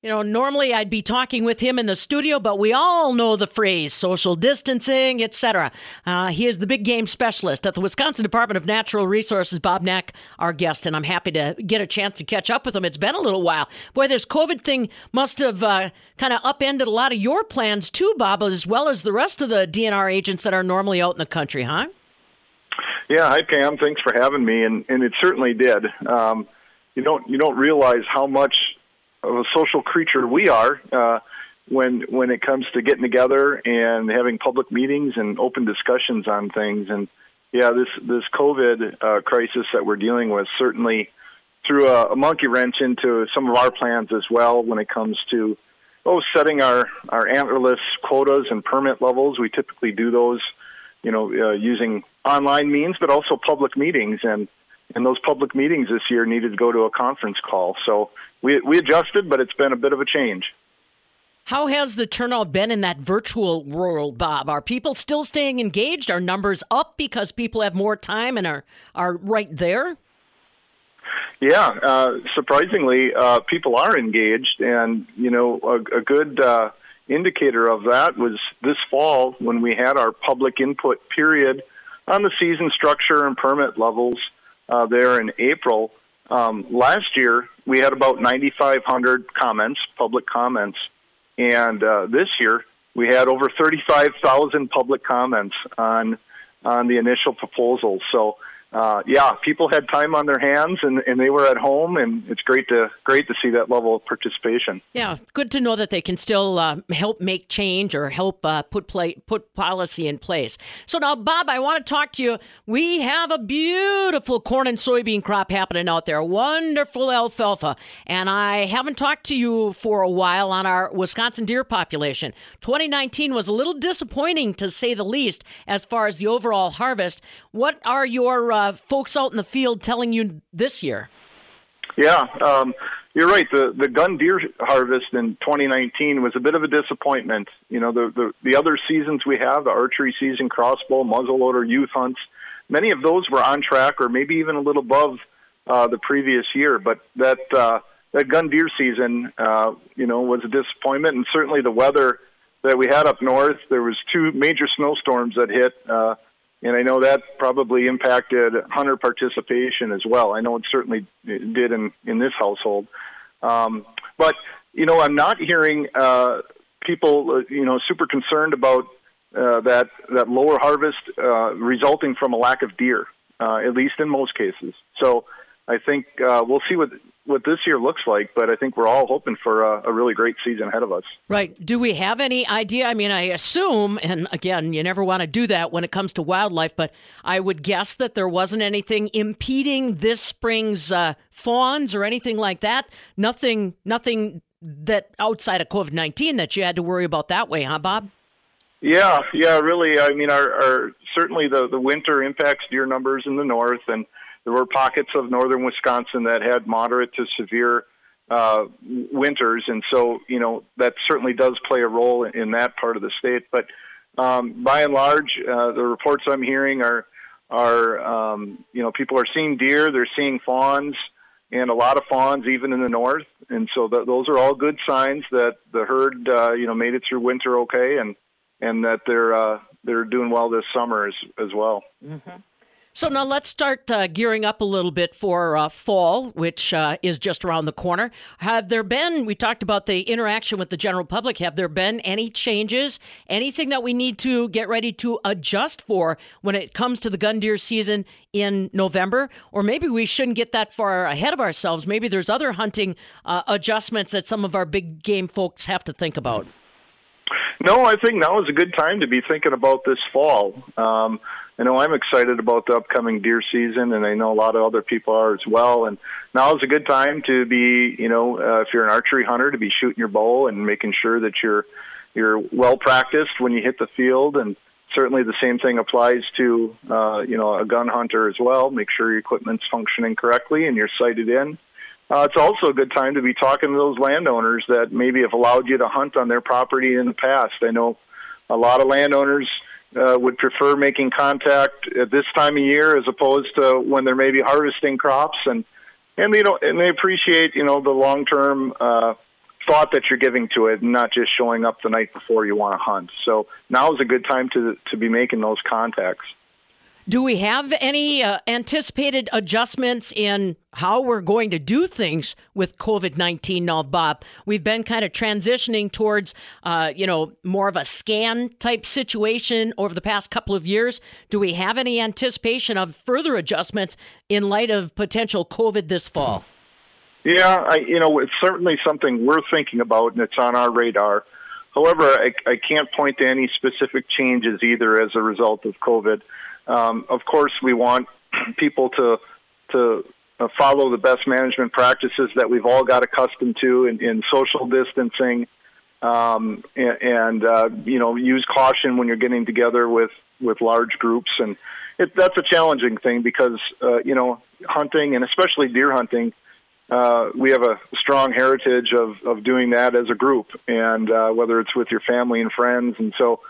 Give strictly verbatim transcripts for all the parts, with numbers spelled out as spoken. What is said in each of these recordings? You know, normally I'd be talking with him in the studio, but we all know the phrase social distancing, et cetera. Uh, he is the big game specialist at the Wisconsin Department of Natural Resources, Bob Knack, our guest, and I'm happy to get a chance to catch up with him. It's been a little while. Boy, this COVID thing must have uh, kind of upended a lot of your plans too, Bob, as well as the rest of the D N R agents that are normally out in the country, huh? Yeah, hi, Pam. Thanks for having me, and, and it certainly did. Um, you don't you don't realize how much of a social creature we are uh, when when it comes to getting together and having public meetings and open discussions on things. And yeah, this this COVID uh, crisis that we're dealing with certainly threw a, a monkey wrench into some of our plans as well when it comes to oh setting our our antlerless quotas and permit levels. We typically do those, you know, uh, using online means, but also public meetings. And And those public meetings this year needed to go to a conference call. So we we adjusted, but it's been a bit of a change. How has the turnout been in that virtual world, Bob? Are people still staying engaged? Are numbers up because people have more time and are, are right there? Yeah, uh, surprisingly, uh, people are engaged. And, you know, a, a good uh, indicator of that was this fall when we had our public input period on the season structure and permit levels. Uh, there in April. Um, last year, we had about nine thousand five hundred comments, public comments. And uh, this year, we had over thirty-five thousand public comments on on the initial proposal. So, uh, yeah, people had time on their hands, and, and they were at home, and it's great to great to see that level of participation. Yeah, good to know that they can still uh, help make change or help uh, put play, put policy in place. So now, Bob, I want to talk to you. We have a beautiful corn and soybean crop happening out there, wonderful alfalfa, and I haven't talked to you for a while on our Wisconsin deer population. twenty nineteen was a little disappointing, to say the least, as far as the overall harvest. What are your uh, folks out in the field telling you this year? Yeah, um, you're right. The the gun deer harvest in twenty nineteen was a bit of a disappointment. You know, the, the, the other seasons we have, the archery season, crossbow, muzzleloader, youth hunts, many of those were on track or maybe even a little above uh, the previous year. But that, uh, that gun deer season, uh, you know, was a disappointment. And certainly the weather that we had up north, there was two major snowstorms that hit, uh, and I know that probably impacted hunter participation as well. I know it certainly did in, in this household. Um, but, you know, I'm not hearing uh, people, uh, you know, super concerned about uh, that, that lower harvest uh, resulting from a lack of deer, uh, at least in most cases. So I think uh, we'll see what what this year looks like, but I think we're all hoping for a, a really great season ahead of us. Right. Do we have any idea? I mean, I assume, and again, you never want to do that when it comes to wildlife, but I would guess that there wasn't anything impeding this spring's uh, fawns or anything like that. Nothing, nothing that outside of COVID nineteen that you had to worry about that way, huh, Bob? Yeah, yeah, really. I mean, our, our certainly the, the winter impacts deer numbers in the north, and there were pockets of northern Wisconsin that had moderate to severe uh, winters, and so, you know, that certainly does play a role in, in that part of the state. But um, by and large, uh, the reports I'm hearing are, are um, you know, people are seeing deer, they're seeing fawns, and a lot of fawns even in the north, and so th- those are all good signs that the herd, uh, you know, made it through winter okay, and and that they're uh, they're doing well this summer as as well. Mm-hmm. So now let's start uh, gearing up a little bit for uh, fall, which uh, is just around the corner. Have there been, we talked about the interaction with the general public, have there been any changes, anything that we need to get ready to adjust for when it comes to the gun deer season in November? Or maybe we shouldn't get that far ahead of ourselves. Maybe there's other hunting uh, adjustments that some of our big game folks have to think about. No, I think now is a good time to be thinking about this fall. Um, I know I'm excited about the upcoming deer season, and I know a lot of other people are as well. And now is a good time to be, you know, uh, if you're an archery hunter, to be shooting your bow and making sure that you're you're well practiced when you hit the field. And certainly the same thing applies to, uh, you know, a gun hunter as well. Make sure your equipment's functioning correctly and you're sighted in. Uh, it's also a good time to be talking to those landowners that maybe have allowed you to hunt on their property in the past. I know a lot of landowners uh, would prefer making contact at this time of year as opposed to when they're maybe harvesting crops, and and they don't and they appreciate you know the long term uh, thought that you're giving to it, and not just showing up the night before you want to hunt. So now is a good time to to be making those contacts. Do we have any uh, anticipated adjustments in how we're going to do things with COVID nineteen now, Bob? We've been kind of transitioning towards, uh, you know, more of a scan type situation over the past couple of years. Do we have any anticipation of further adjustments in light of potential COVID this fall? Yeah, I, you know, it's certainly something we're thinking about, and it's on our radar. However, I, I can't point to any specific changes either as a result of COVID. Um, of course, we want people to to uh, follow the best management practices that we've all got accustomed to in, in social distancing, um, and, and uh, you know, use caution when you're getting together with, with large groups. And it, that's a challenging thing because uh, you know, hunting, and especially deer hunting, uh, we have a strong heritage of of doing that as a group, and uh, whether it's with your family and friends, and so.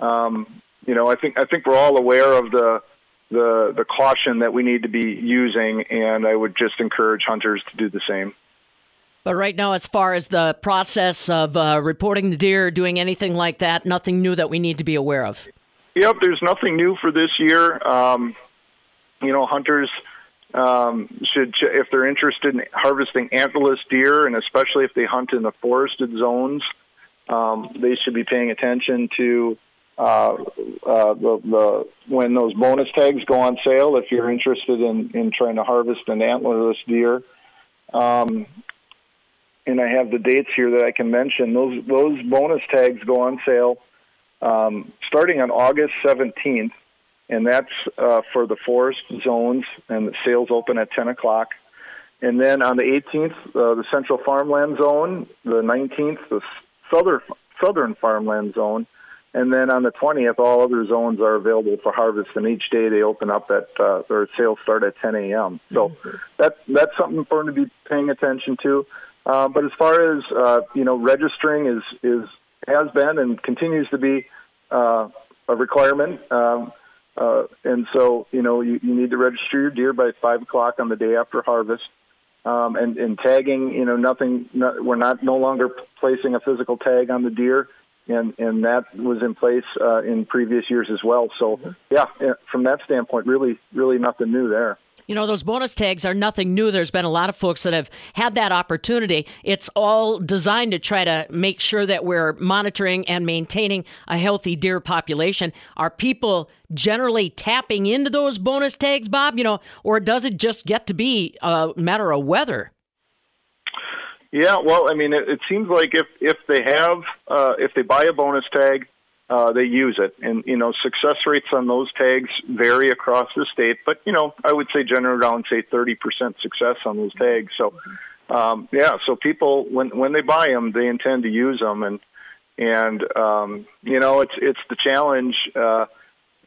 Um, You know, I think I think we're all aware of the the the caution that we need to be using, and I would just encourage hunters to do the same. But right now, as far as the process of uh, reporting the deer, doing anything like that, nothing new that we need to be aware of. Yep, there's nothing new for this year. Um, you know, hunters um, should, if they're interested in harvesting antlerless deer, and especially if they hunt in the forested zones, um, they should be paying attention to. Uh, uh, the, the, when those bonus tags go on sale, if you're interested in, in trying to harvest an antlerless deer, um, and I have the dates here that I can mention. Those those bonus tags go on sale um, starting on August seventeenth, and that's uh, for the forest zones, and the sales open at ten o'clock. And then on the eighteenth, uh, the Central Farmland Zone, the nineteenth, the Southern Southern Farmland Zone. And then on the twentieth, all other zones are available for harvest, and each day they open up at, uh, or sales start at ten a.m. So mm-hmm. that, that's something important to be paying attention to. Uh, but as far as, uh, you know, registering is, is has been and continues to be uh, a requirement. Um, uh, and so, you know, you, you need to register your deer by five o'clock on the day after harvest. Um, and, and tagging, you know, nothing, no, we're not no longer placing a physical tag on the deer. And and that was in place uh, in previous years as well. So, yeah, from that standpoint, really, really nothing new there. You know, those bonus tags are nothing new. There's been a lot of folks that have had that opportunity. It's all designed to try to make sure that we're monitoring and maintaining a healthy deer population. Are people generally tapping into those bonus tags, Bob? You know, or does it just get to be a matter of weather? Yeah, well, I mean, it, it seems like if, if they have, uh, if they buy a bonus tag, uh, they use it. And, you know, success rates on those tags vary across the state. But, you know, I would say generally around, say, thirty percent success on those tags. So, um, yeah, so people, when, when they buy them, they intend to use them. And, and um, you know, it's it's the challenge, uh,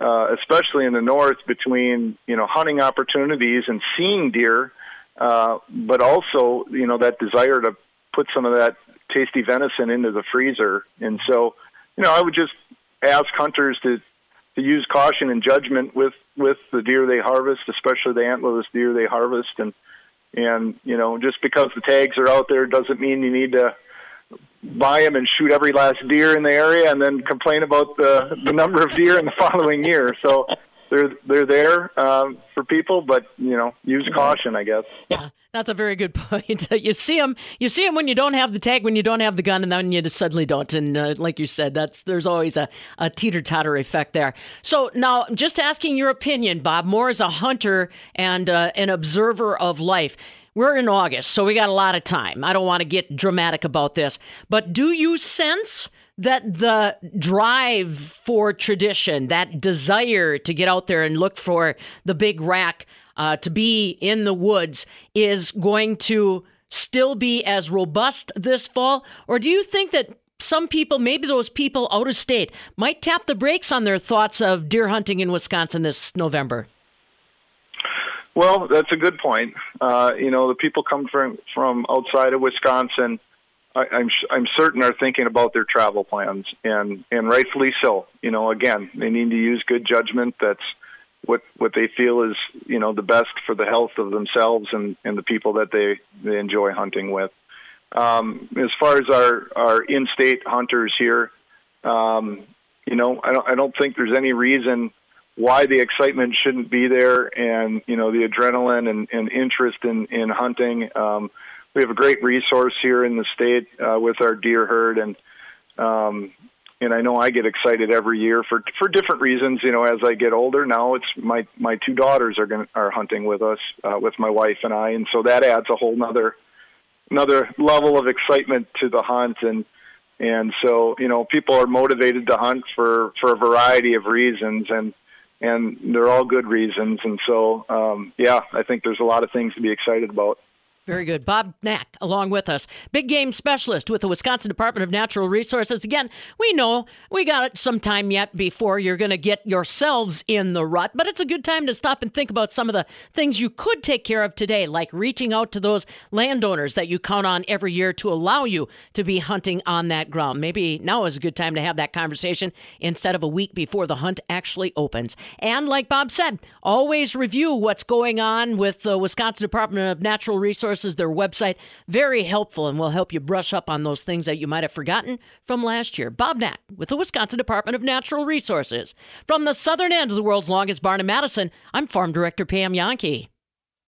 uh, especially in the north, between, you know, hunting opportunities and seeing deer. Uh, but also, you know, that desire to put some of that tasty venison into the freezer. And so, you know, I would just ask hunters to, to use caution and judgment with, with the deer they harvest, especially the antlerless deer they harvest. And, and, you know, just because the tags are out there doesn't mean you need to buy them and shoot every last deer in the area and then complain about the, the number of deer in the following year. So, They're they're there um, for people, but you know, use caution, I guess. Yeah, that's a very good point. You see them, you see them when you don't have the tag, when you don't have the gun, and then you just suddenly don't. And uh, like you said, that's there's always a, a teeter-totter effect there. So now, just asking your opinion, Bob, more as a hunter and uh, an observer of life. We're in August, so we got a lot of time. I don't want to get dramatic about this, but do you sense that the drive for tradition, that desire to get out there and look for the big rack, uh, to be in the woods, is going to still be as robust this fall? Or do you think that some people, maybe those people out of state, might tap the brakes on their thoughts of deer hunting in Wisconsin this November? Well, that's a good point. Uh, you know, the people come from, from outside of Wisconsin, I, I'm I'm certain, are thinking about their travel plans, and, and rightfully so. You know, again, they need to use good judgment. That's what what they feel is, you know, the best for the health of themselves and, and the people that they, they enjoy hunting with. Um, as far as our, our in-state hunters here, um, you know, I don't, I don't think there's any reason why the excitement shouldn't be there, and, you know, the adrenaline and, and interest in, in hunting. Um, we have a great resource here in the state uh, with our deer herd, and um, and I know I get excited every year for for different reasons. You know, as I get older now, it's my my two daughters are gonna, are hunting with us, uh, with my wife and I, and so that adds a whole nother another level of excitement to the hunt. And and so, you know, people are motivated to hunt for for a variety of reasons, and. And they're all good reasons. And so, um, yeah, I think there's a lot of things to be excited about. Very good. Bob Knack along with us, big game specialist with the Wisconsin Department of Natural Resources. Again, we know we got some time yet before you're going to get yourselves in the rut, but it's a good time to stop and think about some of the things you could take care of today, like reaching out to those landowners that you count on every year to allow you to be hunting on that ground. Maybe now is a good time to have that conversation instead of a week before the hunt actually opens. And like Bob said, always review what's going on with the Wisconsin Department of Natural Resources. Their website, very helpful, and will help you brush up on those things that you might have forgotten from last year. Bob Knack with the Wisconsin Department of Natural Resources. From the southern end of the world's longest barn in Madison, I'm Farm Director Pam Jahnke.